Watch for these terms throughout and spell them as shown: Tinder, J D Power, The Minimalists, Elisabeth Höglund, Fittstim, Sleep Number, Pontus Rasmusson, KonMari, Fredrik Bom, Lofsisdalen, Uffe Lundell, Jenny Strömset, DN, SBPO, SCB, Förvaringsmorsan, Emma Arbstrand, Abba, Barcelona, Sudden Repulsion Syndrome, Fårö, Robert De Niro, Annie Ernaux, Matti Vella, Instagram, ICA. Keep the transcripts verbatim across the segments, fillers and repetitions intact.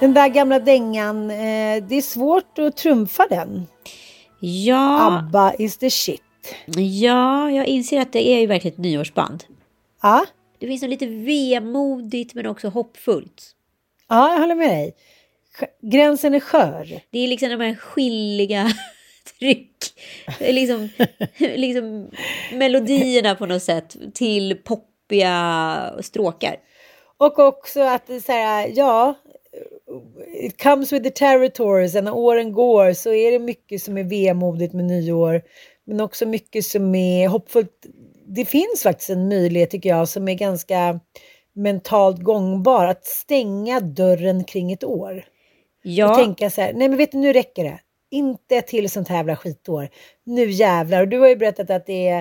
Den där gamla dängan, eh, det är svårt att trumfa den. Ja. Abba is the shit. Ja, jag inser att det är ju verkligen ett nyårsband. Ja. Det finns något lite vemodigt men också hoppfullt. Ja, jag håller med dig. Gränsen är skör. Det är liksom de här skilliga tryck. Liksom, liksom melodierna på något sätt till poppiga stråkar. Och också att det är så här, ja, it comes with the territories. När åren går så är det mycket som är vemodigt med nyår. Men också mycket som är hoppfullt. Det finns faktiskt en möjlighet tycker jag som är ganska mentalt gångbar. Att stänga dörren kring ett år. Ja. Och tänka så här, nej men vet du, nu räcker det. Inte till sånt här jävla skitår. Nu jävlar. Och du har ju berättat att det är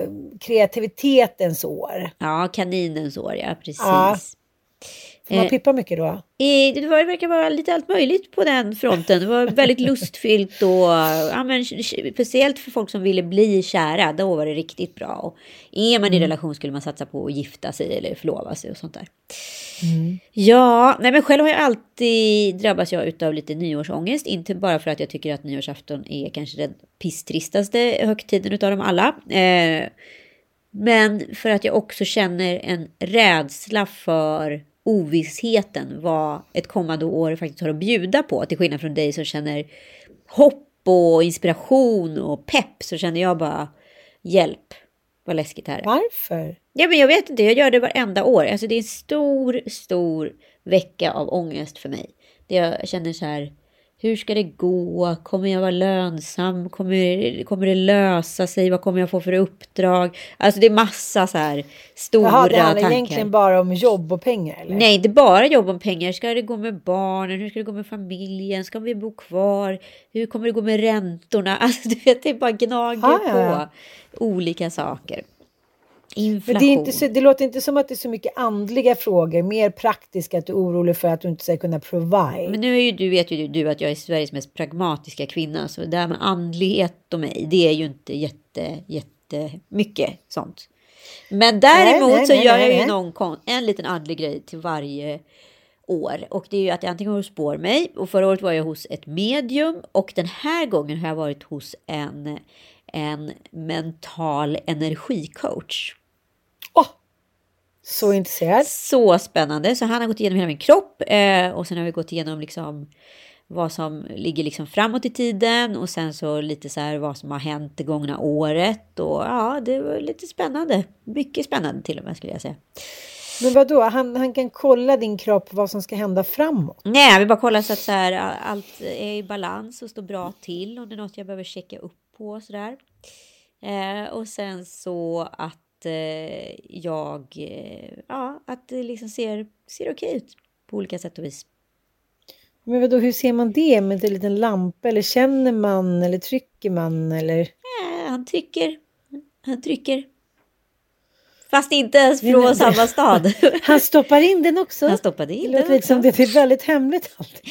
eh, kreativitetens år. Ja, kaninens år, ja precis. Ja. Får man eh, pippa mycket då? Eh, det, var, det verkar vara lite allt möjligt på den fronten. Det var väldigt lustfyllt och ja, men, speciellt för folk som ville bli kära. Då var det riktigt bra. Och är man i relation skulle man satsa på att gifta sig eller förlova sig och sånt där. Mm. Ja, nej, men själv har jag alltid drabbats jag utav lite nyårsångest. Inte bara för att jag tycker att nyårsafton är kanske den pisstristaste högtiden utav dem alla. Eh, men för att jag också känner en rädsla för ovissheten vad ett kommande år faktiskt har att bjuda på. Till skillnad från dig som känner hopp och inspiration och pepp, så känner jag bara hjälp, vad läskigt här. Varför? Ja, men jag vet inte, jag gör det varenda år. Alltså det är en stor, stor vecka av ångest för mig. Det jag känner så här, hur ska det gå? Kommer jag vara lönsam? Kommer, kommer det lösa sig? Vad kommer jag få för uppdrag? Alltså det är massa så här stora tankar. Jaha, det handlar tankar. Egentligen bara om jobb och pengar eller? Nej, det är bara jobb och pengar. Ska det gå med barnen? Hur ska det gå med familjen? Ska vi bo kvar? Hur kommer det gå med räntorna? Alltså du vet, det är bara gnager ah, ja. på olika saker. Inflation. Men det, är inte så, det låter inte som att det är så mycket andliga frågor, mer praktiska, att du är orolig för att du inte ska kunna provide. Men nu är ju, du vet ju du att jag är Sveriges mest pragmatiska kvinna, så det här med andlighet och mig, det är ju inte jätte, jätte mycket sånt. Men däremot nej, nej, så nej, gör nej, jag nej. ju någon, en liten andlig grej till varje år, och det är ju att jag antingen går och spår mig, och förra året var jag hos ett medium, och den här gången har jag varit hos en en mental energicoach. Åh, oh, så intresserad. Så spännande. Så han har gått igenom hela min kropp eh, och sen har vi gått igenom liksom vad som ligger liksom framåt i tiden och sen så lite så här vad som har hänt det gångna året, och ja, det var lite spännande. Mycket spännande till och med skulle jag säga. Men vadå? Han, han kan kolla din kropp vad som ska hända framåt? Nej, vi bara kollar så att så här, allt är i balans och står bra till, om det är något jag behöver checka upp på sådär. Eh, och sen så att eh, jag eh, ja, att det liksom ser, ser okej ut på olika sätt och vis. Men vadå, hur ser man det? Med en liten lampa? Eller känner man? Eller trycker man? Eller? Eh, han trycker. Han trycker. Fast inte ens från Nej, samma stad. Han stoppar in den också. Han stoppade in den också. Det låter som det är väldigt hemligt allting.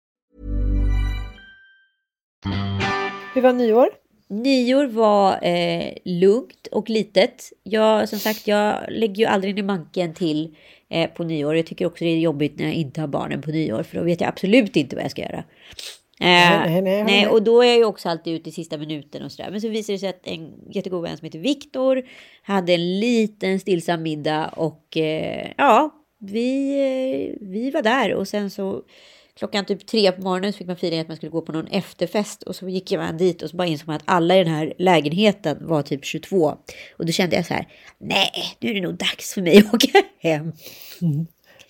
Hur var nyår? Nyår var eh, lugnt och litet. Jag, som sagt, jag lägger ju aldrig ner manken till eh, på nyår. Jag tycker också det är jobbigt när jag inte har barnen på nyår. För då vet jag absolut inte vad jag ska göra. Eh, nej, nej, nej, nej. Och då är jag ju också alltid ute i sista minuten och sådär. Men så visade det sig att en jättegod vän som heter Viktor hade en liten stillsam middag. Och eh, ja, vi, eh, vi var där. Och sen så klockan typ tre på morgonen så fick man feeling att man skulle gå på någon efterfest. Och så gick jag dit och så bara insåg man att alla i den här lägenheten var typ tjugotvå. Och då kände jag så här, nej, nu är det nog dags för mig att åka hem. Mm.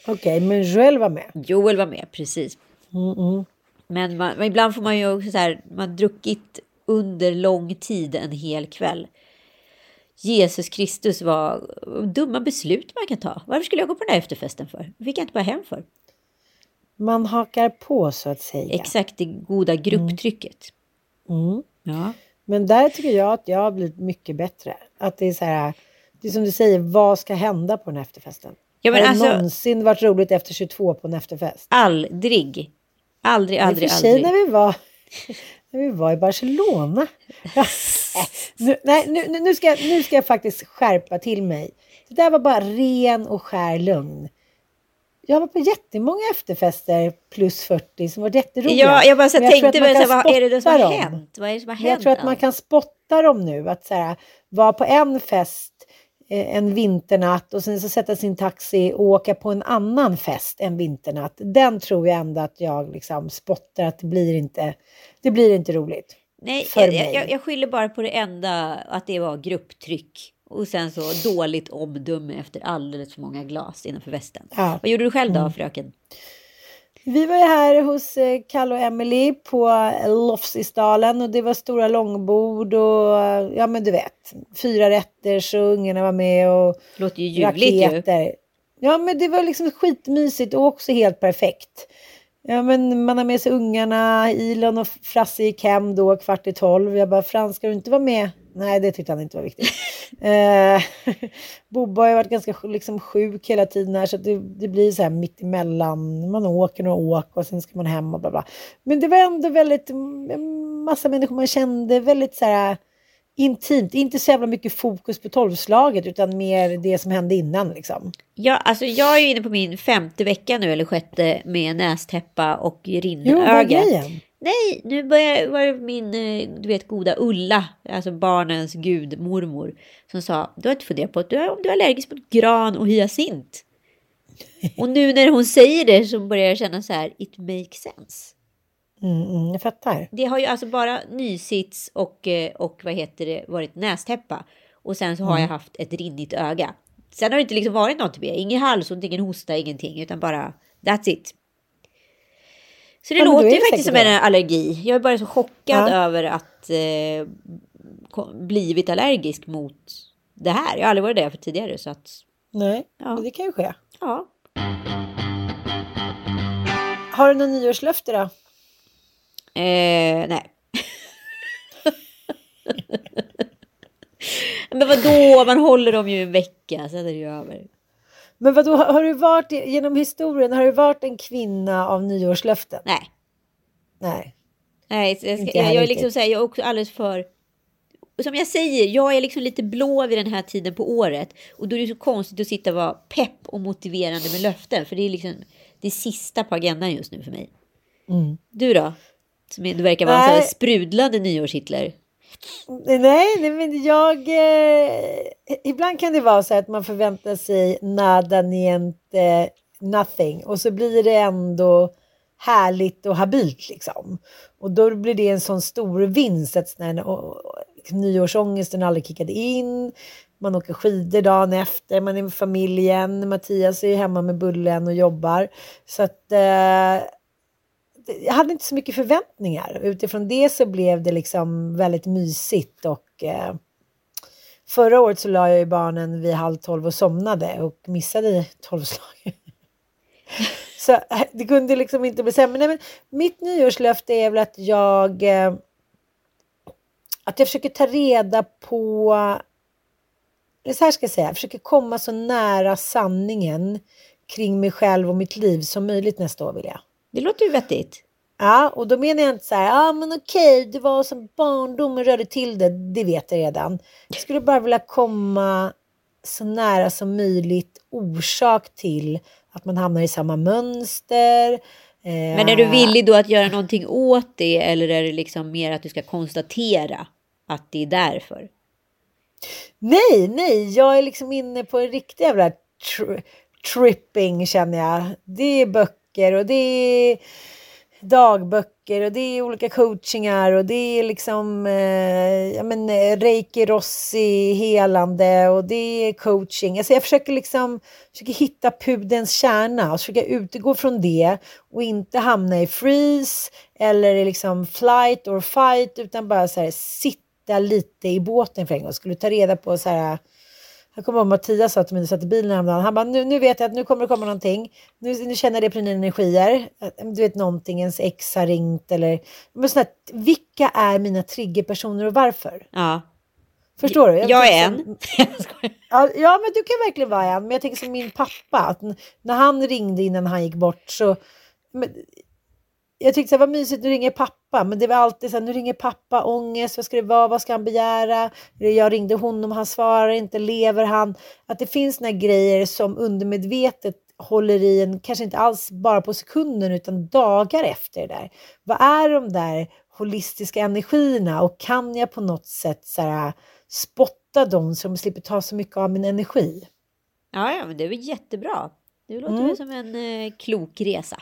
Okej, okay, men Joel var med. Joel var med, precis. Mm-mm. Men, man, men ibland får man ju också så här, man har druckit under lång tid en hel kväll. Jesus Kristus, var dumma beslut man kan ta. Varför skulle jag gå på den här efterfesten för? Fick jag inte bara hem för? Man hakar på så att säga. Exakt, det goda grupptrycket. Mm. Mm. Ja. Men där tycker jag att jag har blivit mycket bättre. Att det är så här, det är som du säger, vad ska hända på den här efterfesten? Ja, men har alltså, någonsin varit roligt efter tjugotvå på en efterfest? Aldrig. Aldrig, aldrig, för sig, aldrig. När vi var, när vi var i Barcelona. nu, nej, nu, nu, ska, nu ska jag faktiskt skärpa till mig. Det där var bara ren och skär lugn. Jag var på jättemånga efterfester plus fyrtio som var jätteroliga. Ja, jag bara så jag tänkte, men vad är det som har hänt? Vad är det som har hänt? Jag tror att man kan spotta dem nu. Att så här, vara på en fest en vinternatt och sen så sätta sin taxi och åka på en annan fest en vinternatt. Den tror jag ändå att jag liksom spottar att det blir inte, det blir inte roligt. Nej, jag, jag, jag skyller bara på det enda, att det var grupptryck och sen så dåligt omdöme efter alldeles för många glas innanför västen. Ja. Vad gjorde du själv då, mm. fröken? Vi var ju här hos Kalle och Emily på Lofsisdalen och det var stora långbord och ja men du vet, fyra rätter så ungarna var med och låter ju ljuvligt, raketer. Ju. Ja men det var liksom skitmysigt och också helt perfekt. Ja men man har med sig ungarna, Ilon och Frasse gick hem då kvart i tolv. Jag bara, Frans, ska du inte vara med? Nej, det tyckte han inte var viktigt. eh, Bobba har ju varit ganska liksom, sjuk hela tiden här, så det, det blir så här mitt emellan. Man åker och åker och sen ska man hem och bla bla. Men det var ändå väldigt massa människor man kände, väldigt så här intimt. Inte så jävla mycket fokus på tolvslaget utan mer det som hände innan liksom. Ja, alltså jag är ju inne på min femte vecka nu eller sjätte med nästäppa och rinnöga. Nej, nu börjar, var det min, du vet, goda Ulla, alltså barnens gudmormor, som sa, du har inte funderat på att du är, om du är allergisk mot gran och hyacint. Och nu när hon säger det så börjar jag känna så här, it makes sense. Mm, mm, jag fattar. Det har ju alltså bara nysits och, och vad heter det, varit nästäppa. Och sen så har mm. jag haft ett rinnigt öga. Sen har det inte liksom varit något mer, ingen halsont, ingen hosta, ingenting, utan bara, that's it. Så det ja, låter ju faktiskt som en allergi. Jag är bara så chockad ja. över att eh, kom, blivit allergisk mot det här. Jag har aldrig varit det för tidigare. Så att, nej, ja. Det kan ju ske. Ja. Har du någon nyårslöfte då? Eh, nej. Men vadå? Man håller dem ju en vecka. Sen är det ju över. Men vadå, har du varit, genom historien, har du varit en kvinna av nyårslöften? Nej. Nej. Nej, jag, ska, jag, jag är liksom säger jag är också alldeles för, som jag säger, jag är liksom lite blå vid den här tiden på året. Och då är det så konstigt att sitta och vara pepp och motiverande med löften. För det är liksom det sista på agendan just nu för mig. Mm. Du då? Som, du verkar vara en sån sprudlande nyårshitler. Nej, nej, men jag eh, ibland kan det vara så att man förväntar sig nada, niente, nothing och så blir det ändå härligt och habilt liksom. Och då blir det en sån stor vinst att när nyårsångesten aldrig kickade in, man åker skidor dagen efter, man är med familjen, Mattias är hemma med bullen och jobbar, så att eh, jag hade inte så mycket förväntningar. Utifrån det så blev det liksom väldigt mysigt. Och eh, förra året så la jag ju barnen vid halv tolv och somnade. Och missade tolvslaget. Så det kunde liksom inte bli sämre. Men, men mitt nyårslöfte är väl att jag... Eh, att jag försöker ta reda på... Så här ska jag säga. Jag försöker komma så nära sanningen kring mig själv och mitt liv som möjligt nästa år, vill jag. Det låter ju vettigt. Ja, och då menar jag inte så här, ja ah, men okej, det var som barndomen rörde till det, det vet jag redan. Jag skulle bara vilja komma så nära som möjligt orsak till att man hamnar i samma mönster, Men är du villig då att göra någonting åt det, eller är det liksom mer att du ska konstatera att det är därför? Nej, nej. Jag är liksom inne på en riktig jävla tri- tripping känner jag. Det är böcker och det är dagböcker och det är olika coachingar och det är liksom eh, jag men, reiki, rossi, helande och det är coaching. Alltså jag försöker liksom försöker hitta pudens kärna och försöka utgå från det och inte hamna i freeze eller liksom flight or fight, utan bara så här, sitta lite i båten för en gång. Skulle ta reda på så här. Jag kommer ihåg Mattias sa att de satt i bilen häromdagen. Han bara, nu, nu vet jag att nu kommer det komma någonting. Nu, nu känner jag det på dina energier. Du vet någonting, ens ex har ringt. Eller, men sådär, vilka är mina triggerpersoner och varför? Ja. Förstår du? Jag, jag är en. Ja, men du kan verkligen vara en. Men jag tänker som min pappa. Att när han ringde innan han gick bort så... Men, jag tyckte det var mysigt, nu ringer pappa. Men det var alltid så här, nu ringer pappa, ångest, vad ska det vara, vad ska han begära? Jag ringde honom, han svarar inte, lever han? Att det finns några grejer som undermedvetet håller i en, kanske inte alls bara på sekunden utan dagar efter det där. Vad är de där holistiska energierna och kan jag på något sätt så här, spotta dem så de slipper ta så mycket av min energi? Ja, ja men det är väl jättebra. Det låter mm. väl som en eh, klok resa.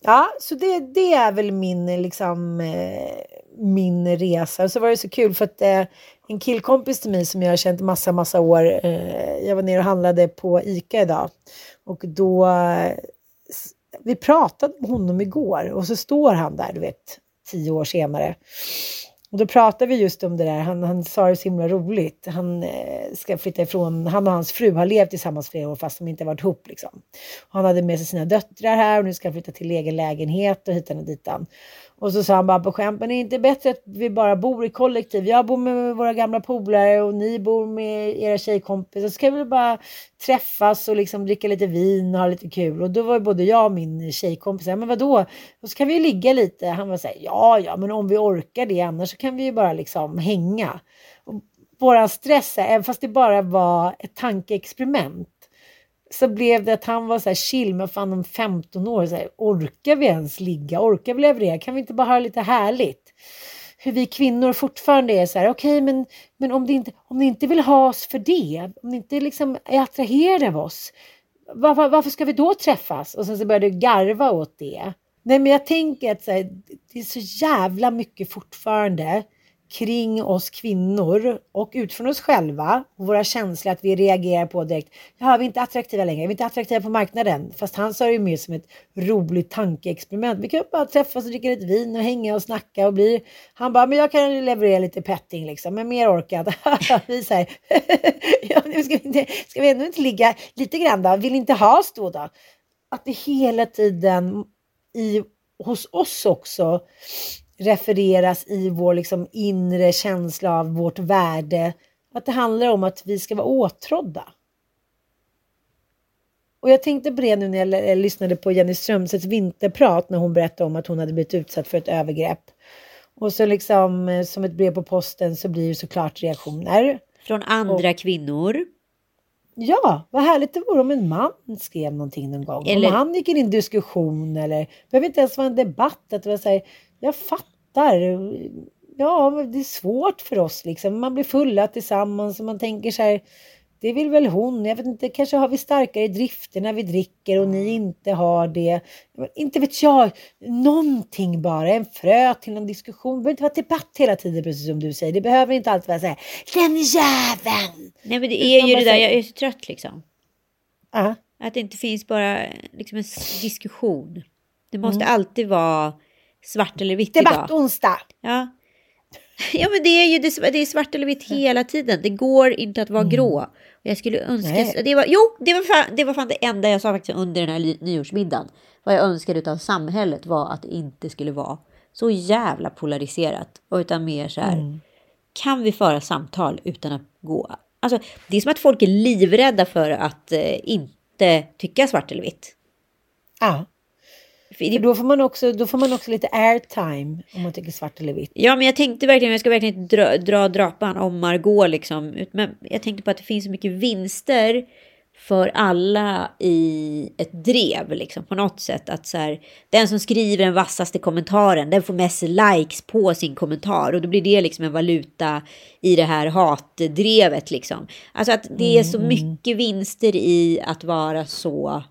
Ja, så det, det är väl min, liksom, eh, min resa. Och så var det så kul för att eh, en killkompis till mig som jag har känt massa, massa år. Eh, jag var nere och handlade på ICA idag. Och då, eh, vi pratade med honom igår. Och så står han där, du vet, tio år senare. Och då pratade vi just om det där. Han, han sa det så himla roligt. Han eh, ska flytta ifrån. Han och hans fru har levt tillsammans flera år fast de inte varit ihop. Liksom. Och han hade med sig sina döttrar här. Och nu ska han flytta till egen lägenhet och hitan och ditan. Och så sa han bara på skämt. Men det är inte bättre att vi bara bor i kollektiv. Jag bor med våra gamla polare. Och ni bor med era tjejkompisar. Så ska vi bara träffas och liksom dricka lite vin och ha lite kul. Och då var både jag och min tjejkompis. Men vadå? Och så kan vi ju ligga lite. Han var så här, ja ja men om vi orkar det annars. Kan vi ju bara liksom hänga. Och våran stress, även fast det bara var ett tankeexperiment, så blev det att han var så här chill, men fan om femton år så här, orkar vi ens ligga? Orkar vi leverera? Kan vi inte bara ha lite härligt? Hur vi kvinnor fortfarande är så här, okej okay, men, men om, det inte, om ni inte vill ha oss för det, om ni inte liksom är attraherade av oss, var, var, varför ska vi då träffas? Och sen så började jag garva åt det. Nej men jag tänker att så här, det är så jävla mycket fortfarande kring oss kvinnor och utifrån oss själva och våra känslor att vi reagerar på direkt. Ja, vi är inte attraktiva längre, vi är inte attraktiva på marknaden. Fast han sa det ju mer som ett roligt tankeexperiment. Vi kan bara träffas och dricka lite vin och hänga och snacka och bli. Han bara, men jag kan leverera lite petting liksom, men mer orkad. Vi så här, ja, nu ska vi inte, ska vi ändå inte ligga lite grann då? Vill inte ha oss då då? Att det hela tiden... I, hos oss också refereras i vår liksom inre känsla av vårt värde, att det handlar om att vi ska vara åtrådda. Och jag tänkte på det nu när jag, jag lyssnade på Jenny Strömsets vinterprat, när hon berättade om att hon hade blivit utsatt för ett övergrepp. Och så liksom som ett brev på posten så blir det såklart reaktioner från andra och, kvinnor. Ja, vad härligt det vore om en man skrev någonting någon gång. Eller... Om han gick in i en diskussion eller... behöver inte ens vara en debatt. Att det var så här, jag fattar. Ja, det är svårt för oss liksom. Man blir fulla tillsammans och man tänker så här... Det vill väl hon. Jag vet inte, kanske har vi starkare drifter när vi dricker och ni inte har det. Inte vet jag. Någonting bara. En frö till en diskussion. Det behöver inte vara debatt hela tiden, precis som du säger. Det behöver inte alltid vara så här. Den jäveln! Nej, men det är ju det där. Jag är så trött liksom. Uh-huh. Att det inte finns bara liksom en diskussion. Det måste mm. alltid vara svart eller vitt. Debatt onsdag. Ja. Ja men det är ju det är svart eller vitt hela tiden. Det går inte att vara mm. grå. Och jag skulle önska det var, jo, det var fan, det var fan det enda jag sa faktiskt under den här nyårsmiddagen. Vad jag önskade utav samhället var att det inte skulle vara så jävla polariserat och utan mer så här mm. kan vi föra samtal utan att gå. Alltså det är som att folk är livrädda för att eh, inte tycka svart eller vitt. Ja. För då får man också då får man också lite airtime om man tycker svart eller vitt. Ja, men jag tänkte verkligen jag ska verkligen inte dra, dra drapan om Margot liksom, men jag tänkte på att det finns så mycket vinster för alla i ett drev liksom, på något sätt. Att så här, den som skriver den vassaste kommentaren, den får mest likes på sin kommentar. Och då blir det liksom en valuta i det här hatdrevet liksom. Alltså att det är så mycket vinster i att vara så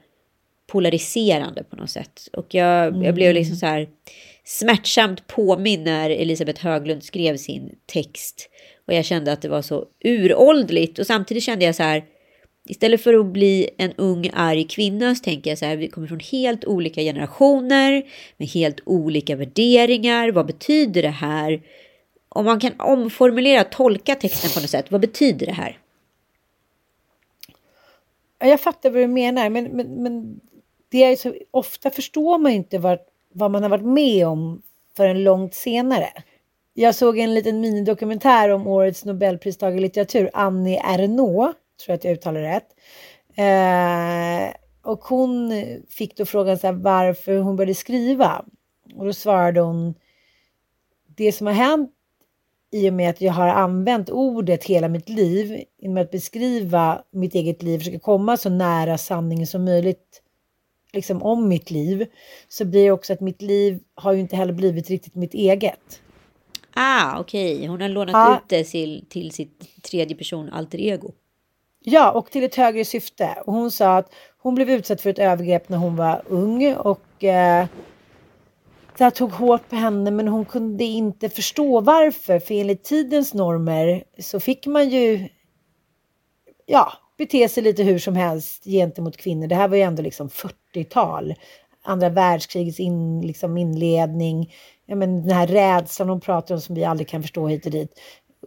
polariserande på något sätt. Och jag, mm. jag blev liksom så här smärtsamt påminn när Elisabeth Höglund skrev sin text. Och jag kände att det var så uråldrigt. Och samtidigt kände jag så här, istället för att bli en ung arg kvinna så tänker jag så här, vi kommer från helt olika generationer med helt olika värderingar. Vad betyder det här? Om man kan omformulera, tolka texten på något sätt, vad betyder det här? Jag fattar vad du menar, men, men, men det är så, ofta förstår man inte vad, vad man har varit med om förrän långt senare. Jag såg en liten minidokumentär om årets Nobelpristagare i litteratur, Annie Ernaux, tror jag att jag uttalar rätt. Eh, och hon fick då frågan så här, varför hon började skriva. Och då svarade hon, det som har hänt i och med att jag har använt ordet hela mitt liv, i och med att beskriva mitt eget liv, försöka komma så nära sanningen som möjligt liksom om mitt liv, så blir det också att mitt liv har ju inte heller blivit riktigt mitt eget. Ah, okej. Okay. Hon har lånat ah. ut det till, till sitt tredje person alter ego. Ja, och till ett högre syfte. Och hon sa att hon blev utsatt för ett övergrepp när hon var ung. Och eh, det tog hårt på henne, men hon kunde inte förstå varför. För enligt tidens normer så fick man ju ja, bete sig lite hur som helst gentemot kvinnor. Det här var ju ändå liksom fyrtiotal. Andra världskrigets in, liksom inledning. Ja, men den här rädslan hon pratar om som vi aldrig kan förstå hit och dit.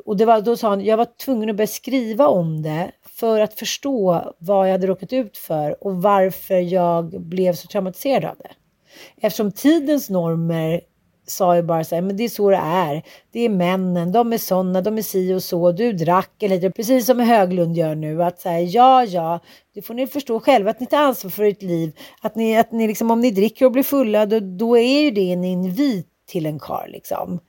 Och det var, då sa hon, jag var tvungen att börja skriva om det för att förstå vad jag hade råkat ut för och varför jag blev så traumatiserad av det. Eftersom tidens normer sa ju bara så här, men det är så det är. Det är männen, de är sådana, de är si och så, du drack eller lite. Precis som Höglund gör nu, att säga ja, ja, det får ni förstå själva att ni tar ansvar för ert liv. Att ni, att ni liksom, om ni dricker och blir fulla, då, då är ju det en invit till en karl liksom.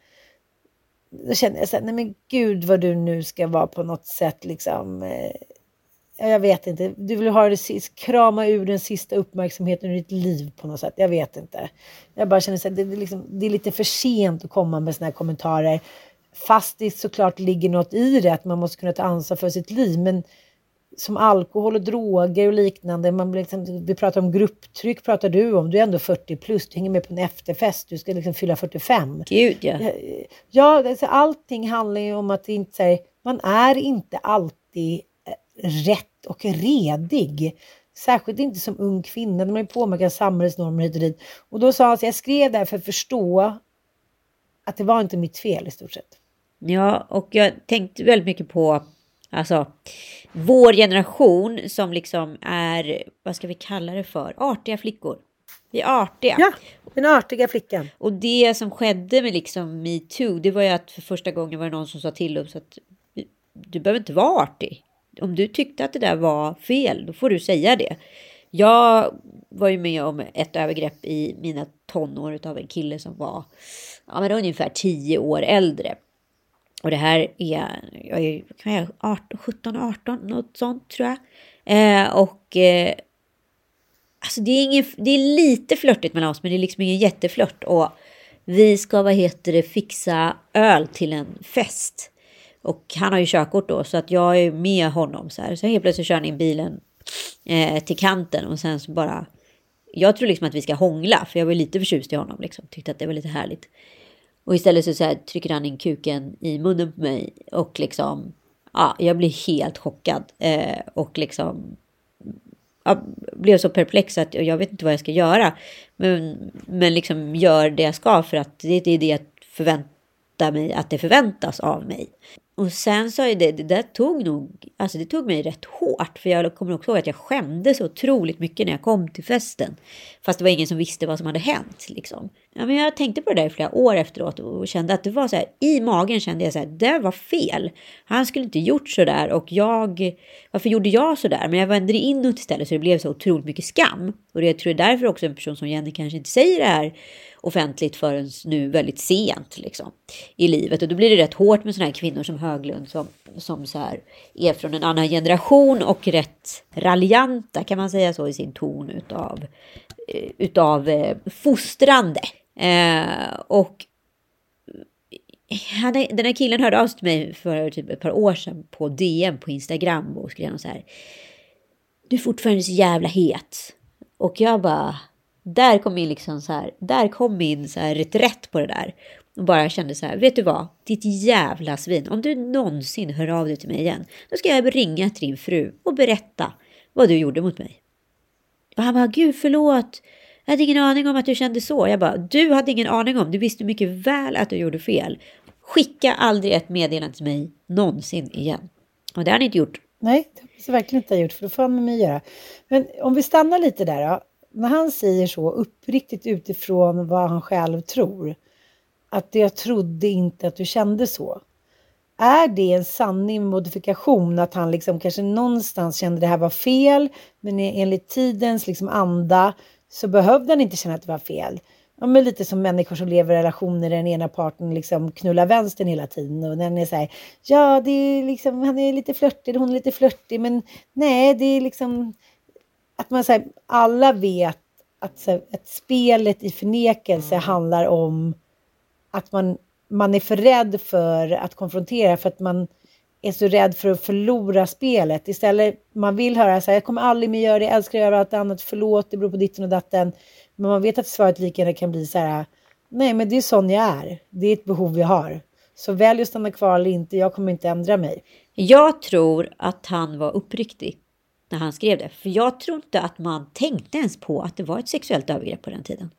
Då känner jag så här, nej men gud vad du nu ska vara på något sätt liksom, eh, jag vet inte, du vill ha det sist, krama ur den sista uppmärksamheten i ditt liv på något sätt, jag vet inte. Jag bara känner så här, det, det, liksom, det är lite för sent att komma med såna här kommentarer, fast det såklart ligger något i det, att man måste kunna ta ansvar för sitt liv, men som alkohol och droger och liknande, man blir liksom, vi pratar om grupptryck, pratar du om, du är ändå fyrtio plus, du hänger med på en efterfest, du ska liksom fylla fyrtiofem. Gud, ja. Ja, alltså, allting handlar ju om att det inte, så här, man är inte alltid rätt och redig, särskilt inte som ung kvinna, när man är påmärkad samhällsnormer hit och dit. Och då sa han, så jag skrev där för att förstå att det var inte mitt fel i stort sett. Ja, och jag tänkte väldigt mycket på alltså vår generation som liksom är, vad ska vi kalla det för, artiga flickor. Vi är artiga. Ja, den artiga flickan. Och det som skedde med liksom Me Too, det var ju att för första gången var det någon som sa till oss att du behöver inte vara artig. Om du tyckte att det där var fel, då får du säga det. Jag var ju med om ett övergrepp i mina tonår av en kille som var, ja, men ungefär tio år äldre. Och det här är, jag är, kan jag, sjutton arton, något sånt tror jag. Eh, och eh, alltså det är, ingen, det är lite flörtigt mellan oss, men det är liksom ingen jätteflört. Och vi ska, vad heter det, fixa öl till en fest. Och han har ju körkort då, så att jag är med honom så här. Så helt plötsligt kör han in bilen eh, till kanten och sen så bara, jag tror liksom att vi ska hångla, för jag var lite förtjust i honom liksom, tyckte att det var lite härligt. Och istället så, så här, trycker han in kuken i munnen på mig. Och liksom, ja, jag blev helt chockad. Eh, och liksom, jag blev så perplex att jag vet inte vad jag ska göra. Men, men liksom gör det jag ska, för att det, det är det jag förväntar mig, att det förväntas av mig. Och sen så är det, det där tog nog, alltså det tog mig rätt hårt. För jag kommer också ihåg att jag skämdes så otroligt mycket när jag kom till festen. Fast det var ingen som visste vad som hade hänt liksom. Ja, men jag tänkte på det där i flera år efteråt och kände att det var så här, i magen kände jag så här, det var fel. Han skulle inte gjort så där och jag, varför gjorde jag så där? Men jag vände det inåt istället, så det blev så otroligt mycket skam. Och jag tror det är därför också en person som Jenny kanske inte säger det här offentligt förrän nu väldigt sent liksom, i livet. Och då blir det rätt hårt med såna här kvinnor som Höglund som, som så här, är från en annan generation och rätt raljanta kan man säga så i sin ton utav, utav eh, fostrande. Eh, och han, den här killen hörde av sig till mig för typ ett par år sedan på D M på Instagram och skrev så här: du är fortfarande så jävla het. Och jag bara, där kom in liksom så här, där kom in så här reträtt på det där. Och bara kände så här, vet du vad? Ditt jävla svin. Om du någonsin hör av dig till mig igen, då ska jag ringa till din fru och berätta vad du gjorde mot mig. Och han bara, gud förlåt. Jag hade ingen aning om att du kände så. Jag bara, du hade ingen aning om. Du visste mycket väl att du gjorde fel. Skicka aldrig ett meddelande till mig någonsin igen. Och det har ni inte gjort. Nej, det har jag verkligen inte gjort, för då får man mig göra. Men om vi stannar lite där då. När han säger så uppriktigt utifrån vad han själv tror. Att jag trodde inte att du kände så. Är det en sanning modifikation att han liksom kanske någonstans kände att det här var fel. Men enligt tidens liksom anda så behövde han inte känna att det var fel. Ja, men lite som människor som lever i relationer där den ena parten liksom knullar vänstern hela tiden. Och den är så här, ja det är liksom, han är lite flörtig, hon är lite flörtig. Men nej, det är liksom att man så här, alla vet att, så här, att spelet i förnekelse mm. handlar om att man, man är för rädd för att konfrontera. För att man är så rädd för att förlora spelet. Istället, man vill höra så här, jag kommer aldrig mer göra det, jag älskar att göra allt annat, förlåt, det beror på ditten och datten. Men man vet att svaret lika gärna kan bli så här, nej men det är sån jag är. Det är ett behov jag har. Så välj att stanna kvar eller inte, jag kommer inte ändra mig. Jag tror att han var uppriktig när han skrev det. För jag tror inte att man tänkte ens på att det var ett sexuellt övergrepp på den tiden.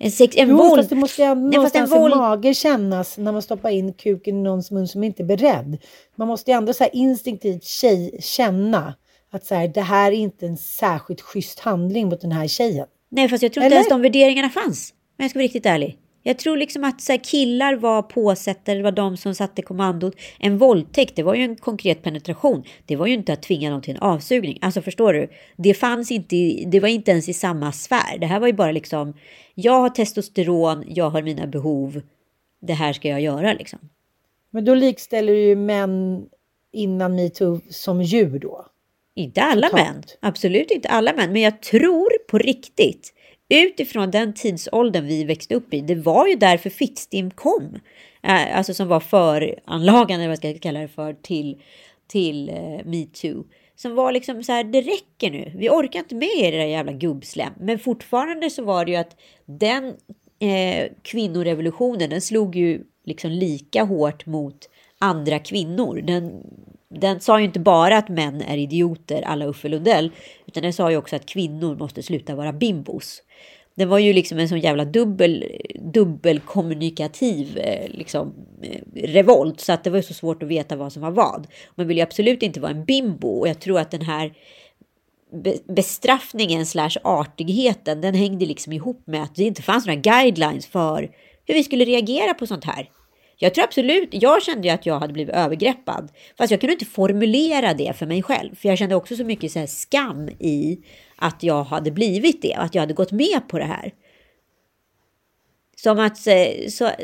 En sex, en jo, våld... fast det måste ju någonstans våld... i magen kännas när man stoppar in kuken i någons mun som inte är beredd. Man måste ju ändå så här instinktivt tjej, känna att så här, det här är inte en särskilt schysst handling mot den här tjejen. Nej, fast jag tror inte ens de värderingarna fanns. Men jag ska vara riktigt ärlig. Jag tror liksom att så här, killar var påsättare, det var de som satte kommandot. En våldtäkt, det var ju en konkret penetration. Det var ju inte att tvinga någon till en avsugning. Alltså förstår du, det fanns inte, det var inte ens i samma sfär. Det här var ju bara liksom, jag har testosteron, jag har mina behov. Det här ska jag göra liksom. Men då likställer du ju män innan MeToo som djur då. Inte alla Tant. män, absolut inte alla män. Men jag tror på riktigt, utifrån den tidsåldern vi växte upp i, det var ju därför Fittstim kom. Alltså som var föranlagan, eller vad ska jag kalla det för, till, till eh, MeToo. Som var liksom så här, det räcker nu. Vi orkar inte med er, det där jävla gubbslem. Men fortfarande så var det ju att den eh, kvinnorevolutionen, den slog ju liksom lika hårt mot andra kvinnor. Den... Den sa ju inte bara att män är idioter alla Uffe Lundell, utan den sa ju också att kvinnor måste sluta vara bimbos. Den var ju liksom en sån jävla dubbel, dubbelkommunikativ liksom, revolt, så att det var så svårt att veta vad som var vad. Man vill ju absolut inte vara en bimbo, och jag tror att den här bestraffningen slash artigheten, den hängde liksom ihop med att det inte fanns några guidelines för hur vi skulle reagera på sånt här. Jag tror absolut, jag kände ju att jag hade blivit övergreppad. Fast jag kunde inte formulera det för mig själv. För jag kände också så mycket så här skam i att jag hade blivit det. Och att jag hade gått med på det här. Som att, så,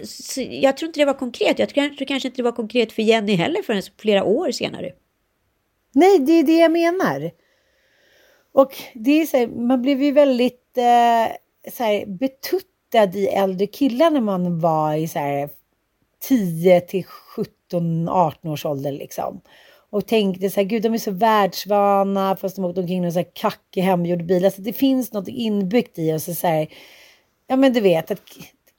så, jag tror inte det var konkret. Jag tror, jag tror kanske inte det var konkret för Jenny heller förrän flera år senare. Nej, det är det jag menar. Och det är så här, man blev ju väldigt eh, så här, betuttad i äldre killar när man var i så här... tio till sjutton, arton års ålder liksom. Och tänkte så här, gud de är så världsvana, fast de åkte omkring och så här kack i hemgjord bil. Alltså det finns något inbyggt i oss, så, så här, ja men du vet att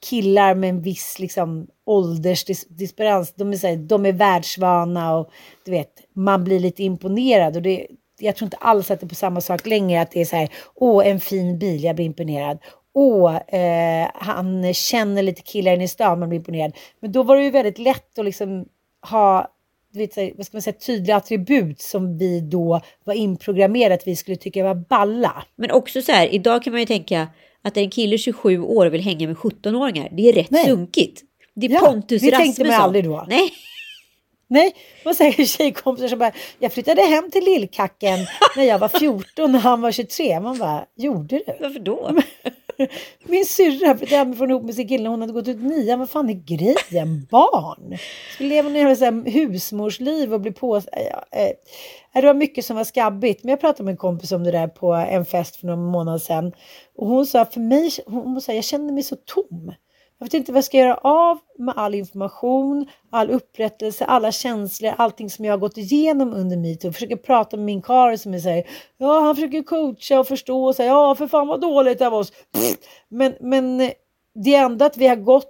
killar med en viss liksom åldersdisparans, de är så här, de är världsvana och du vet, man blir lite imponerad. Och det, jag tror inte alls att det är på samma sak längre, att det är så här, åh en fin bil, jag blir imponerad. Och eh, han känner lite killar inne i stan, man blir imponerad. Men då var det ju väldigt lätt att liksom ha, vet, vad ska man säga, tydliga attribut som vi då var inprogrammerade att vi skulle tycka var balla. Men också så här, idag kan man ju tänka att en kille tjugosju år vill hänga med sjutton-åringar. Det är rätt sunkigt. Det är ja, Pontus Rasmusson. Det tänkte man aldrig då. Nej. Nej, man säger tjejkompisar som bara, jag flyttade hem till lillkacken när jag var fjorton och han var tjugotre. Man bara, gjorde du? Varför då? Min syrra flyttade hemifrån ihop med sin kille, hon hade gått ut nian. Vad fan är grejen? Barn! Skulle leva någon jävla så här husmorsliv och bli på... Det var mycket som var skabbigt. Men jag pratade med en kompis om det där på en fest för några månader sedan. Och hon sa, för mig, hon sa, jag kände mig så tom. Jag vet inte vad jag ska göra av med all information, all upprättelse, alla känslor, allting som jag har gått igenom under mitt. Och försöker prata med min karl som säger, ja han försöker coacha och förstå och säga, ja för fan vad dåligt av oss. Pff. Men, men det är ändå att vi har gått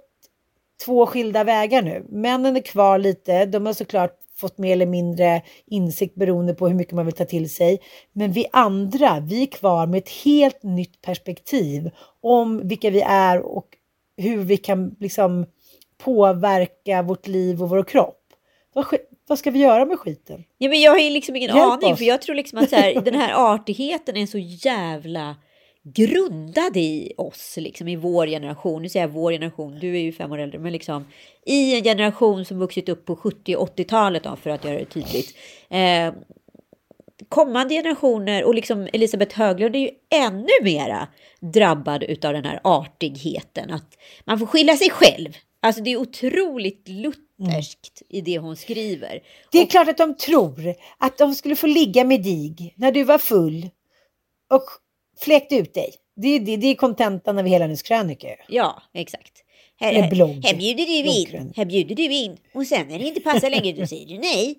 två skilda vägar nu. Männen är kvar lite, de har såklart fått mer eller mindre insikt beroende på hur mycket man vill ta till sig. Men vi andra, vi är kvar med ett helt nytt perspektiv om vilka vi är och hur vi kan liksom påverka vårt liv och vår kropp. Vad, vad ska vi göra med skiten? Ja, men jag har ju liksom ingen Hjälp aning. Oss. För jag tror liksom att så här, den här artigheten är så jävla grundad i oss. Liksom, i vår generation. Nu säger jag vår generation. Du är ju fem år äldre. Men liksom i en generation som vuxit upp på sjuttio- och åttiotalet. Då, för att göra det tydligt. Eh, kommande generationer. Och liksom Elisabeth Höglund är ju ännu mera drabbad utav den här artigheten, att man får skilja sig själv. Alltså det är otroligt lutherskt mm. i det hon skriver. Det är och... klart att de tror att de skulle få ligga med dig när du var full och fläkt ut dig. Det är det, det är kontentan av hela hennes krönika. Ja, exakt. Här, här, här bjuder du in. Här bjuder du in. Och sen när det inte passar längre du säger du nej.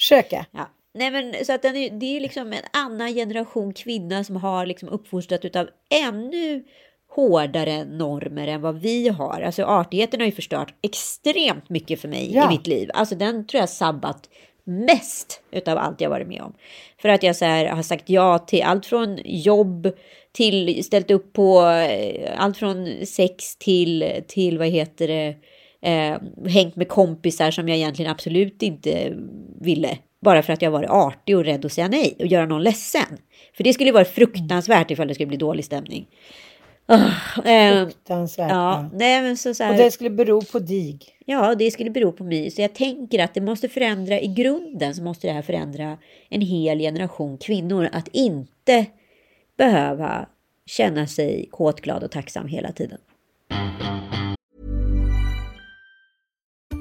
Söka. Ja. Nej men så att den är, det är liksom en annan generation kvinna som har liksom uppfostrat utav ännu hårdare normer än vad vi har. Alltså artigheten har ju förstört extremt mycket för mig ja. i mitt liv. Alltså den tror jag sabbat mest utav allt jag varit med om. För att jag så här, har sagt ja till allt från jobb till ställt upp på allt från sex till, till vad heter det, eh, hängt med kompisar som jag egentligen absolut inte ville. Bara för att jag var artig och rädd att säga nej. Och göra någon ledsen. För det skulle vara fruktansvärt ifall det skulle bli dålig stämning. Oh, eh, fruktansvärt. Ja, nej, men så, så här, och det skulle bero på dig. Ja, det skulle bero på mig. Så jag tänker att det måste förändra i grunden. Så måste det här förändra en hel generation kvinnor. Att inte behöva känna sig kåtglad och tacksam hela tiden.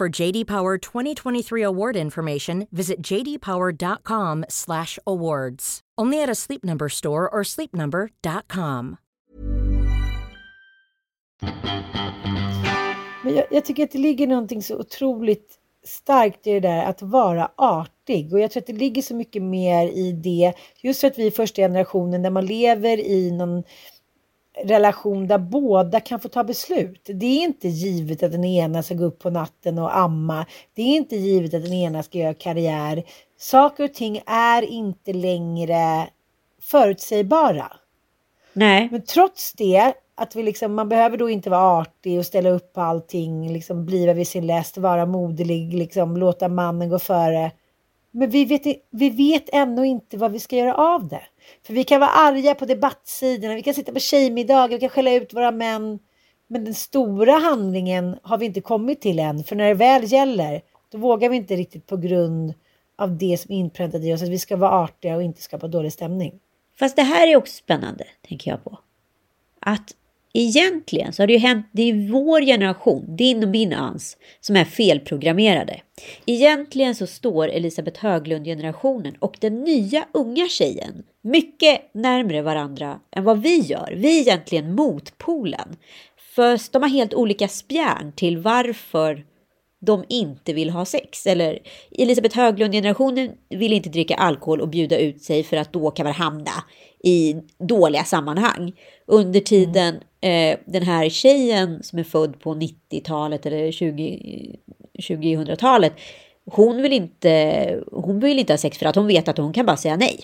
For J D Power twenty twenty-three award information, visit j d power dot com slash awards. Only at a Sleep Number store or sleep number dot com. Men jag, jag tycker att det ligger någonting så otroligt starkt i det där att vara artig. Och jag tror att det ligger så mycket mer i det. Just för att vi är första generationen där man lever i någon relation där båda kan få ta beslut. Det är inte givet att den ena ska gå upp på natten och amma. Det är inte givet att den ena ska göra karriär. Saker och ting är inte längre förutsägbara. Nej. Men trots det att vi liksom, man behöver då inte vara artig och ställa upp på allting, liksom bliva vid sin läst, vara modig, liksom låta mannen gå före. Men vi vet, vi vet ändå inte vad vi ska göra av det. För vi kan vara arga på debattsidorna, vi kan sitta på tjejmiddagar, vi kan skälla ut våra män. Men den stora handlingen har vi inte kommit till än. För när det väl gäller, då vågar vi inte riktigt på grund av det som inpräntat i oss. Att vi ska vara artiga och inte skapa dålig stämning. Fast det här är också spännande, tänker jag på. Att Egentligen så har det ju hänt, det är vår generation, din och min ans, som är felprogrammerade. Egentligen så står Elisabeth Höglund-generationen och den nya unga tjejen mycket närmare varandra än vad vi gör. Vi är egentligen motpolen. För de har helt olika spjärn till varför de inte vill ha sex. Eller Elisabeth Höglund-generationen vill inte dricka alkohol och bjuda ut sig för att då kan man hamna i dåliga sammanhang. Under tiden eh, den här tjejen som är född på nittiotalet eller tjugohundratalet, hon vill inte hon vill inte ha sex för att hon vet att hon kan bara säga nej.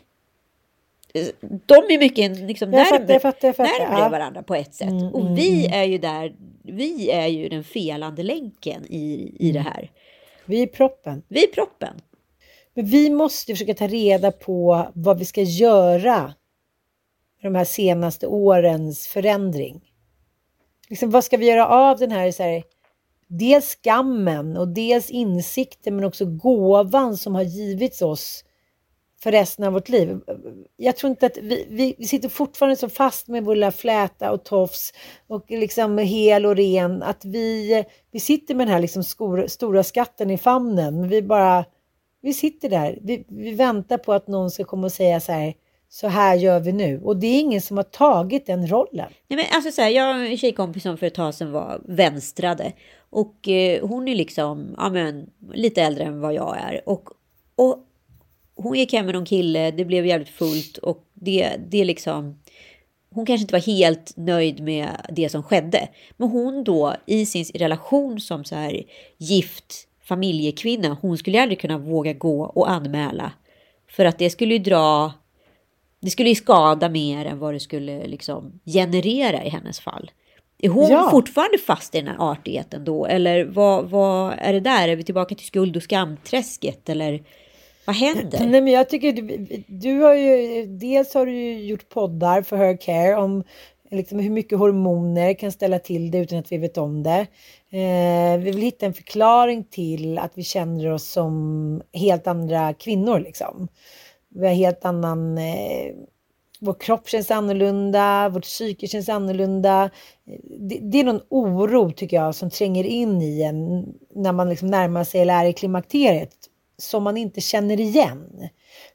De är mycket liksom närmare varandra på ett sätt. Mm, mm, och vi är ju där, vi är ju den felande länken i, i det här. Vi är proppen. Vi är proppen. Men vi måste försöka ta reda på vad vi ska göra de här senaste årens förändring. Liksom, vad ska vi göra av den här, så här, dels skammen och dels insikten, men också gåvan som har givits oss för resten av vårt liv. Jag tror inte att vi, vi sitter fortfarande så fast med vår lilla fläta och tofs och liksom hel och ren, att vi, vi sitter med den här liksom skor, stora skatten i famnen, men vi bara, vi sitter där. Vi, vi väntar på att någon ska komma och säga så här: så här gör vi nu. Och det är ingen som har tagit den rollen. Nej, men alltså så här, jag har en tjejkompis som för ett tag sedan var vänstrade. Och eh, hon är liksom, ja men, lite äldre än vad jag är. Och, och hon gick hem med någon kille, det blev jävligt fullt. Och det, det liksom, hon kanske inte var helt nöjd med det som skedde. Men hon då, i sin relation som så här gift familjekvinna, hon skulle aldrig kunna våga gå och anmäla. För att det skulle ju dra... Det skulle ju skada mer än vad det skulle liksom generera i hennes fall. Är hon ja. fortfarande fast i den här artigheten då? Eller vad, vad är det där? Är vi tillbaka till skuld- och skamträsket? Eller vad händer? Nej, men jag tycker du, du har ju... Dels har du ju gjort poddar för Her Care om liksom hur mycket hormoner kan ställa till det utan att vi vet om det. Eh, vi vill hitta en förklaring till att vi känner oss som helt andra kvinnor liksom. Vi har helt annan, eh, vår kropp känns annorlunda, vårt psyke känns annorlunda. Det, det är någon oro tycker jag som tränger in i en när man liksom närmar sig eller är i klimakteriet som man inte känner igen.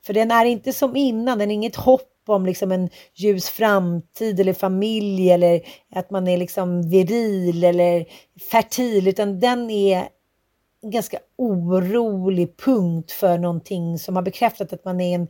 För den är inte som innan, den är inget hopp om liksom en ljus framtid eller familj eller att man är liksom viril eller fertil, utan den är... en ganska orolig punkt för någonting som har bekräftat att man är en,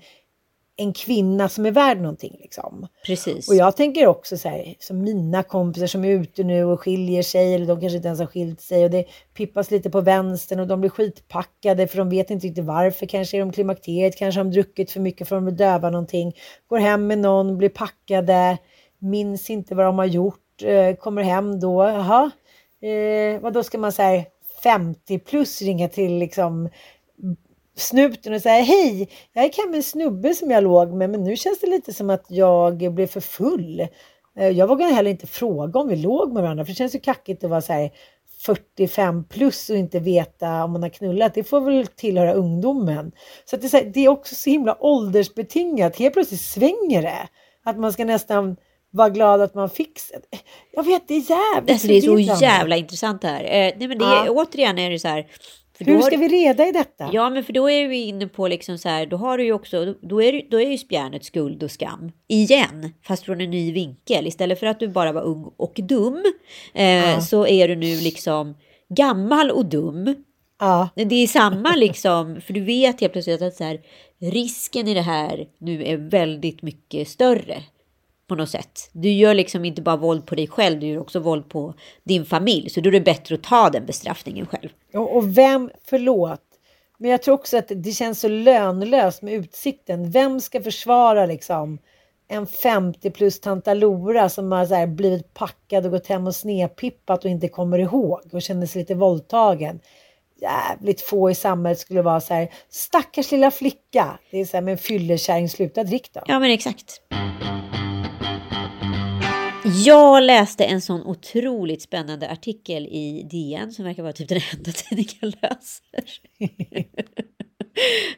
en kvinna som är värd någonting liksom. Precis. Och jag tänker också så här, som mina kompisar som är ute nu och skiljer sig, eller de kanske inte ens har skilt sig, och det pippas lite på vänstern och de blir skitpackade för de vet inte riktigt varför. Kanske är de klimakteriet, kanske har de druckit för mycket för de vill döva någonting, går hem med någon, blir packade, minns inte vad de har gjort, kommer hem då, jaha, eh, vad då ska man säga, femtio plus ringa till liksom snuten och säga: hej, jag är kan med en snubbe som jag låg med, men nu känns det lite som att jag blev för full. Jag vågar heller inte fråga om vi låg med varandra, för det känns ju kackigt att vara så här fyrtiofem plus och inte veta om man har knullat. Det får väl tillhöra ungdomen. Så att det, är så här, det är också så himla åldersbetingat. Helt plötsligt svänger det. Att man ska nästan... var glad att man fick det. Jag vet, det är jävligt. Alltså, det är så jävla intressant här. Eh, nej, men det är, ja. återigen är det så här. För hur då, ska vi reda i detta? Ja, men för då är vi inne på liksom så här. Då har du ju också, då är, då är ju spjärnet skuld och skam. Igen. Fast från en ny vinkel. Istället för att du bara var ung och dum. Eh, ja. Så är du nu liksom gammal och dum. Ja. Det är samma liksom. För du vet helt plötsligt att så här, risken i det här nu är väldigt mycket större. På något sätt. Du gör liksom inte bara våld på dig själv, du gör också våld på din familj. Så då är det bättre att ta den bestraffningen själv. Och, och vem, förlåt, men jag tror också att det känns så lönlöst med utsikten. Vem ska försvara liksom en femtio plus tanta Lora som har så här blivit packad och gått hem och snedpippat och inte kommer ihåg och känner sig lite våldtagen. Jävligt få i samhället skulle vara så här: stackars lilla flicka. Det är så här, men fyllerkärring, sluta drick då. Ja, men exakt. Jag läste en sån otroligt spännande artikel i D N som verkar vara typ den enda tidningen jag läser.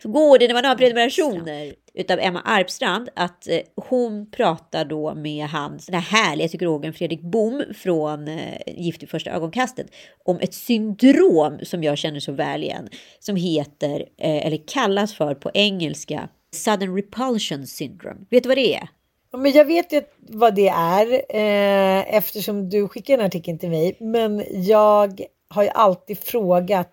Så går det när man har prenumerationer utav Emma Arbstrand, att eh, hon pratar då med han, den här härliga psykologen Fredrik Bom från eh, Gift i första ögonkastet, om ett syndrom som jag känner så väl igen, som heter, eh, eller kallas för på engelska, Sudden Repulsion Syndrome. Vet du vad det är? Men jag vet ju vad det är, eh, eftersom du skickar en artikel till mig, men jag har ju alltid frågat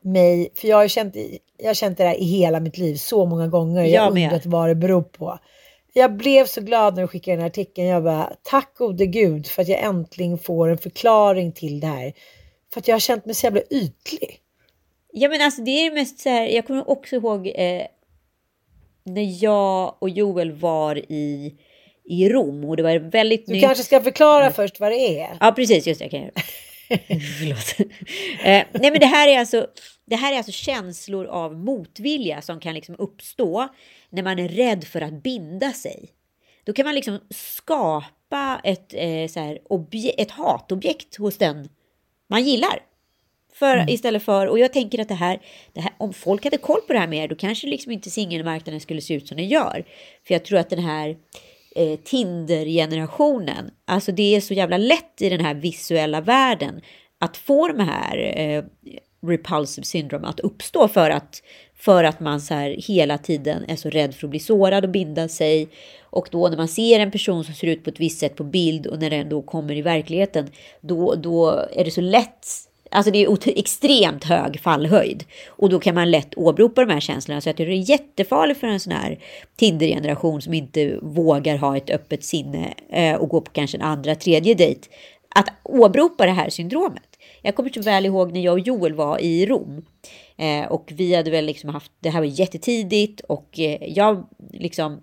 mig, för jag har känt, jag har känt det där i hela mitt liv så många gånger, jag har undrat vad det beror på. Jag blev så glad när du skickade den här artikeln, jag bara, tack gode Gud för att jag äntligen får en förklaring till det här, för att jag har känt mig så jävla ytlig. Ja, men alltså det är mest så här, jag kommer också ihåg eh, när jag och Joel var i, i Rom, och det var väldigt Du nytt. Kanske ska förklara mm. först vad det är. Ja, precis, just det, jag kan göra. Förlåt. Eh, nej, men det här är alltså det här är alltså känslor av motvilja som kan liksom uppstå när man är rädd för att binda sig. Då kan man liksom skapa ett eh, så här obje- ett hatobjekt hos den man gillar. För, mm. istället för, och jag tänker att det här, det här, om folk hade koll på det här mer, då kanske liksom inte singelmarknaden skulle se ut som den gör. För jag tror att den här eh, Tinder-generationen, alltså det är så jävla lätt i den här visuella världen att få de här eh, repulsive syndrome att uppstå, för att, för att man så här hela tiden är så rädd för att bli sårad och binda sig. Och då när man ser en person som ser ut på ett visst sätt på bild, och när den då kommer i verkligheten, då, då är det så lätt. Alltså det är extremt hög fallhöjd. Och då kan man lätt åberopa de här känslorna. Så jag tror det är jättefarligt för en sån här Tinder-generation som inte vågar ha ett öppet sinne och gå på kanske en andra, tredje dejt, att åberopa det här syndromet. Jag kommer så väl ihåg när jag och Joel var i Rom. Och vi hade väl liksom haft, det här var jättetidigt. Och jag liksom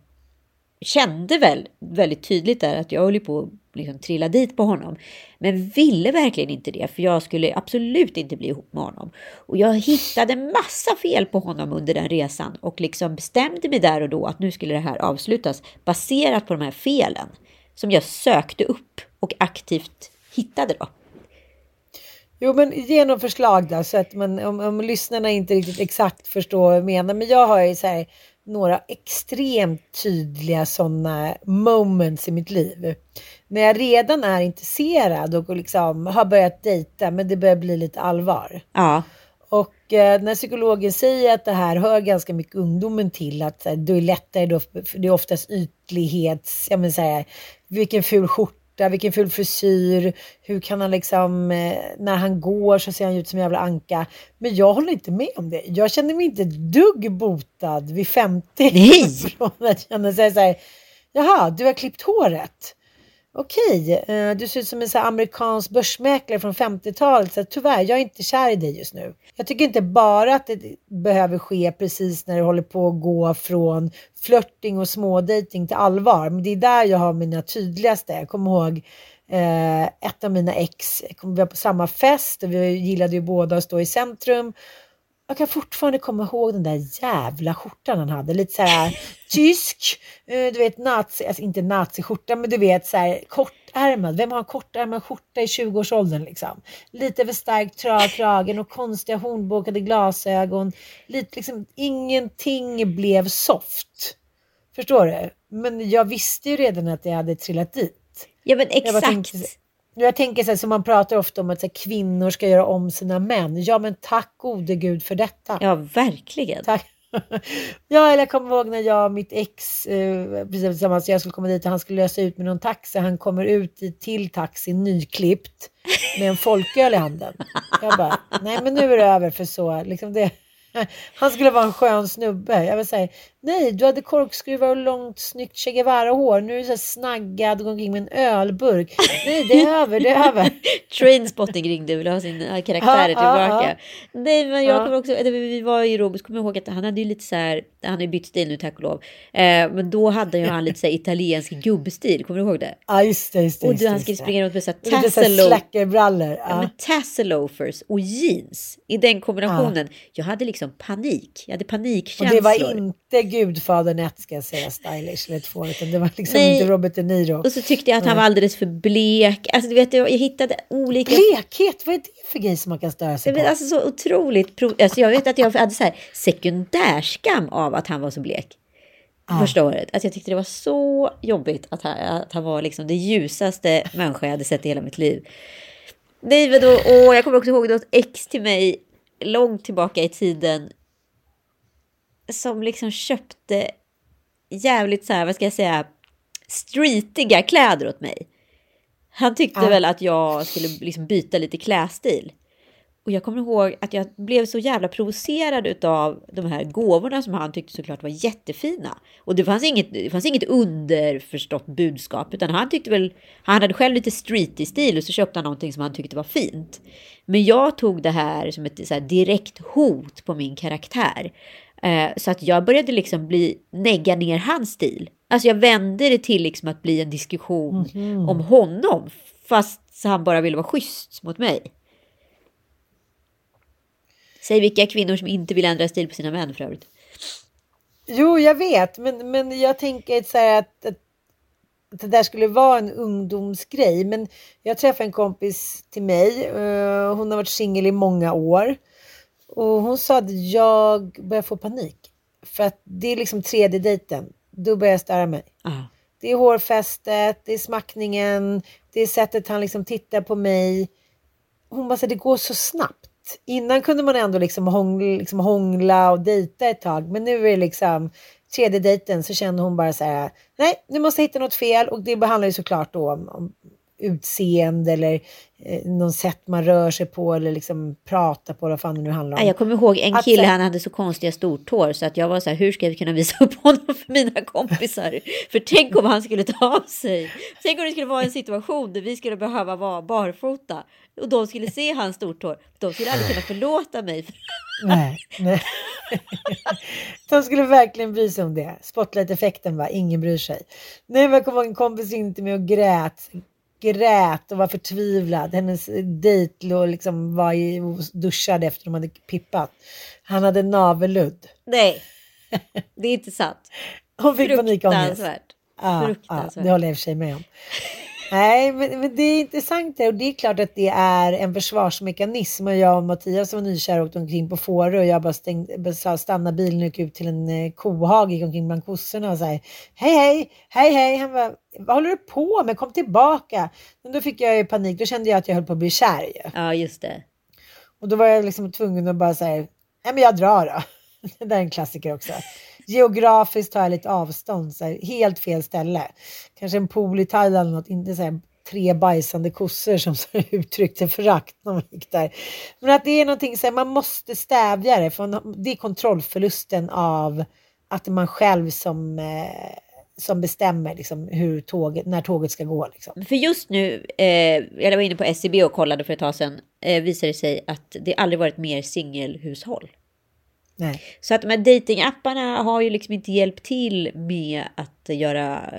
kände väl väldigt tydligt där att jag höll på att liksom trilla dit på honom, men ville verkligen inte det, för jag skulle absolut inte bli ihop med honom, och jag hittade massa fel på honom under den resan, och liksom bestämde mig där och då att nu skulle det här avslutas baserat på de här felen som jag sökte upp och aktivt hittade då. Jo, men genom förslag då, så att man, om, om lyssnarna inte riktigt exakt förstår vad jag menar, men jag har ju så här några extremt tydliga sådana moments i mitt liv. När jag redan är intresserad och liksom har börjat dejta, men det börjar bli lite allvar. Ja. Och eh, när psykologen säger att det här hör ganska mycket ungdomen till, att det är lättare, då, det är oftast ytlighets, jag menar så här, vilken ful skjorta, vilken ful frisyr, hur kan han liksom, eh, när han går så ser han ut som en jävla anka. Men jag håller inte med om det. Jag känner mig inte dugg botad vid femtio. Nej! Från att känna sig så här, jaha, du har klippt håret. Okej, eh, du ser ut som en så här amerikansk börsmäklare från femtiotalet, så tyvärr, jag är inte kär i dig just nu. Jag tycker inte bara att det behöver ske precis när du håller på att gå från flirting och smådejting till allvar, men det är där jag har mina tydligaste. Jag kommer ihåg eh, ett av mina ex, vi var på samma fest och vi gillade ju båda att stå i centrum. Jag kan fortfarande komma ihåg den där jävla skjortan han hade. Lite så här tysk, du vet nazi, alltså inte naziskjorta, men du vet så här kortärmad. Vem har en kortärmad skjorta i tjugoårsåldern liksom? Lite för starkt tragkragen och konstiga hornbåkade glasögon. Lite liksom, ingenting blev soft. Förstår du? Men jag visste ju redan att jag hade trillat dit. Ja, men exakt. Jag tänkte, Jag tänker så här, som man pratar ofta om att så här, kvinnor ska göra om sina män. Ja, men tack gode Gud för detta. Ja, verkligen. Tack. Ja, eller jag kommer ihåg när jag och mitt ex, eh, precis tillsammans, jag skulle komma dit och han skulle lösa ut med någon taxi. Han kommer ut i, till taxin nyklippt med en folköl i handen. Jag bara, nej men nu är det över för så. Liksom det. Han skulle vara en skön snubbe. Jag vill säga, nej du hade korkskruvar och långt snyggt Che Guevara-hår. Nu är du så snaggad och går omkring med en ölburk. Nej, det är över, det är över. Trainspotting ringde, ville ha sin karaktär tillbaka. Nej, men jag kommer också, vi var i Robert, kommer jag ihåg att han hade ju lite så här, han har bytt stil nu tack och lov. Eh, men då hade ju han lite så här italiensk gubbstil, kommer du ihåg det? Ja, just det, just det. Och du, han skulle springa runt med så här tassel- slackerbrallor. Ja, men tassel loafers och jeans i den kombinationen. Jag hade liksom panik, jag hade panikkänslor. Och det var inte Gudfadern ett ska jag säga stylish eller två, utan det var liksom Nej. Inte Robert De Niro. Och så tyckte jag att han var alldeles för blek. Alltså du vet, jag hittade olika... Blekhet, vad är det för grej som man kan störa sig på? Men, alltså så otroligt... Prov... Alltså, jag vet att jag hade så här sekundärskam av att han var så blek. Ah. Första året. Alltså jag tyckte det var så jobbigt att han, att han var liksom det ljusaste människa jag hade sett i hela mitt liv. Nej, men då, och jag kommer också ihåg något ex till mig långt tillbaka i tiden som liksom köpte jävligt så här, vad ska jag säga, streetiga kläder åt mig. Han tyckte ah. väl att jag skulle liksom byta lite klädstil. Och jag kommer ihåg att jag blev så jävla provocerad utav de här gåvorna som han tyckte såklart var jättefina. Och det fanns inget, det fanns inget underförstått budskap, utan han tyckte väl, han hade själv lite streetig stil och så köpte han någonting som han tyckte var fint. Men jag tog det här som ett så här direkt hot på min karaktär. Eh, så att jag började liksom bli, negga ner hans stil. Alltså jag vände det till liksom att bli en diskussion mm-hmm. om honom, fast han bara ville vara schysst mot mig. Säg vilka kvinnor som inte vill ändra stil på sina män för övrigt. Jo, jag vet. Men, men jag tänker så här att, att, att det där skulle vara en ungdomsgrej. Men jag träffade en kompis till mig. Uh, hon har varit singel i många år. Och hon sa att jag börjar få panik. För att det är liksom tredje dejten. Då börjar jag störa mig. Uh-huh. Det är hårfästet, det är smackningen. Det är sättet han liksom tittar på mig. Hon bara sa, det går så snabbt. Innan kunde man ändå liksom hångla, liksom hångla och dejta ett tag. Men nu är det liksom tredje dejten, så kände hon bara så här: nej, nu måste jag hitta något fel. Och det handlar ju såklart då om, om utseende eller eh, någon sätt man rör sig på eller liksom pratar på, vad fan det nu handlar om. Jag kommer ihåg en kille, att, han hade så konstiga stortår så att jag var så här: hur ska jag kunna visa upp honom för mina kompisar? För tänk om han skulle ta av sig. Tänk om det skulle vara en situation där vi skulle behöva vara barfota. Och de skulle se hans stortår. De skulle aldrig kunna förlåta mig. Nej, nej. De skulle verkligen bry sig om det. Spotlight-effekten, va? Ingen bryr sig. Nej, men jag kommer ihåg en kompis inte med och grät. Grät och var förtvivlad. Hennes dejt liksom var i, duschad efter de hade pippat. Han hade navelludd. Nej, det är inte sant. Hon fick panikångest. Ja, ja, det håller jag i och för sig med om. Nej, men, men det är intressant det. Och det är klart att det är en försvarsmekanism. Och jag och Mattias var nykär, åkte omkring på Fårö. Och jag bara stängde, stannade bilen och gick ut till en eh, kohag. Gick omkring bland kossorna och sa hej, hej, hej, hej. Han bara, vad håller du på med? Kom tillbaka. Men då fick jag ju panik. Då kände jag att jag höll på att bli kär. Ju. Ja, just det. Och då var jag liksom tvungen att bara säga, nej men jag drar då. Det där är en klassiker också. Geografiskt tar jag lite avstånd, så här, helt fel ställe. Kanske en pool i Thailand eller något, inte så här, tre bajsande kossor som så här, uttryckte förakt när man gick där. Men att det är någonting så här, man måste stävja det, för det är kontrollförlusten av att man själv som eh, som bestämmer liksom hur tåget, när tåget ska gå liksom. För just nu, eh, jag var inne på S C B och kollade för ett tag sedan, eh, visade det sig att det aldrig varit mer singelhushåll. Nej. Så att de här datingapparna har ju liksom inte hjälpt till med att göra,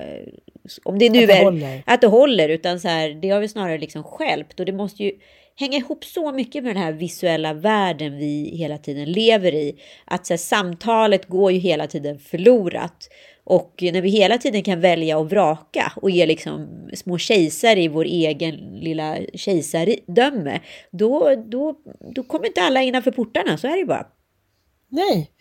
om det nu att det är håller. Att det håller, utan så här, det har vi snarare liksom skälpt, och det måste ju hänga ihop så mycket med den här visuella världen vi hela tiden lever i, att så här, samtalet går ju hela tiden förlorat, och när vi hela tiden kan välja och vraka och ge liksom små kejsare i vår egen lilla kejsardöme, då, då, då kommer inte alla innanför portarna, så är det ju bara. Nej,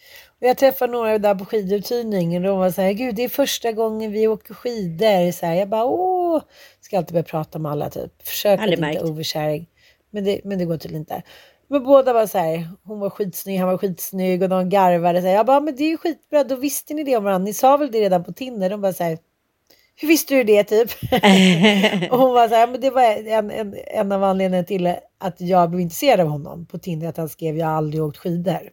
och jag träffade några där på skiduthyrningen och de var så här, gud det är första gången vi åker skidor så här, jag bara, åh, ska alltid börja prata med alla typ, försök att inte oversharing, men det, men det går tydligen inte. Men båda var så här, hon var skitsnygg, han var skitsnygg, och de garvade så här, jag bara, men det är ju skitbra, då visste ni det om varandra, ni sa väl det redan på Tinder. De bara så här, hur visste du det typ? Och hon var så här, men det var en, en, en av anledningarna till att jag blev intresserad av honom på Tinder, att han skrev, jag har aldrig åkt skidor.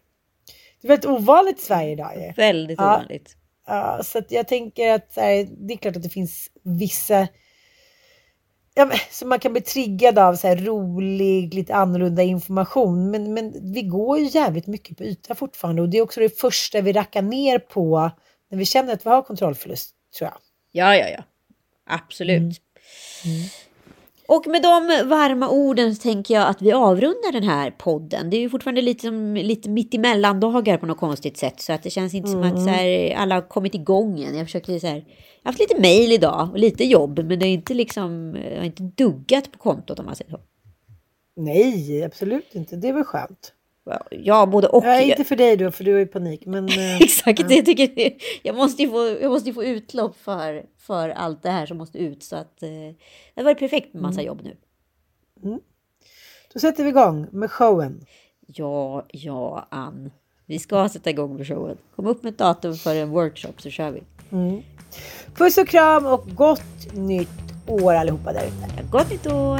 Det är väldigt ovanligt i Sverige idag. Väldigt ja, ovanligt. Ja, så att jag tänker att så här, det är klart att det finns vissa ja, men, som man kan bli triggad av, så här, rolig, lite annorlunda information. Men, men vi går ju jävligt mycket på yta fortfarande. Och det är också det första vi rackar ner på när vi känner att vi har kontrollförlust, tror jag. Ja, ja, ja. Absolut. Mm. Mm. Och med de varma orden så tänker jag att vi avrundar den här podden. Det är ju fortfarande lite, som, lite mitt emellan dagar på något konstigt sätt. Så att det känns inte mm. som att så här, alla har kommit igång än. Jag försöker så här, jag har haft lite mejl idag och lite jobb. Men det är inte liksom, jag har inte duggat på kontot om man säger så. Nej, absolut inte. Det är väl skönt. Ja, både och. Ja, inte för dig då, för du är i panik. Men, exakt, ja. jag, tycker, jag, måste ju få, jag måste ju få utlopp för, för allt det här som måste ut. Så att, det var perfekt med massa mm. jobb nu. Mm. Då sätter vi igång med showen. Ja, ja, Ann. Vi ska sätta igång med showen. Kom upp med ett datum för en workshop så kör vi. Mm. Puss och kram och gott nytt år allihopa där ute. Gott nytt år!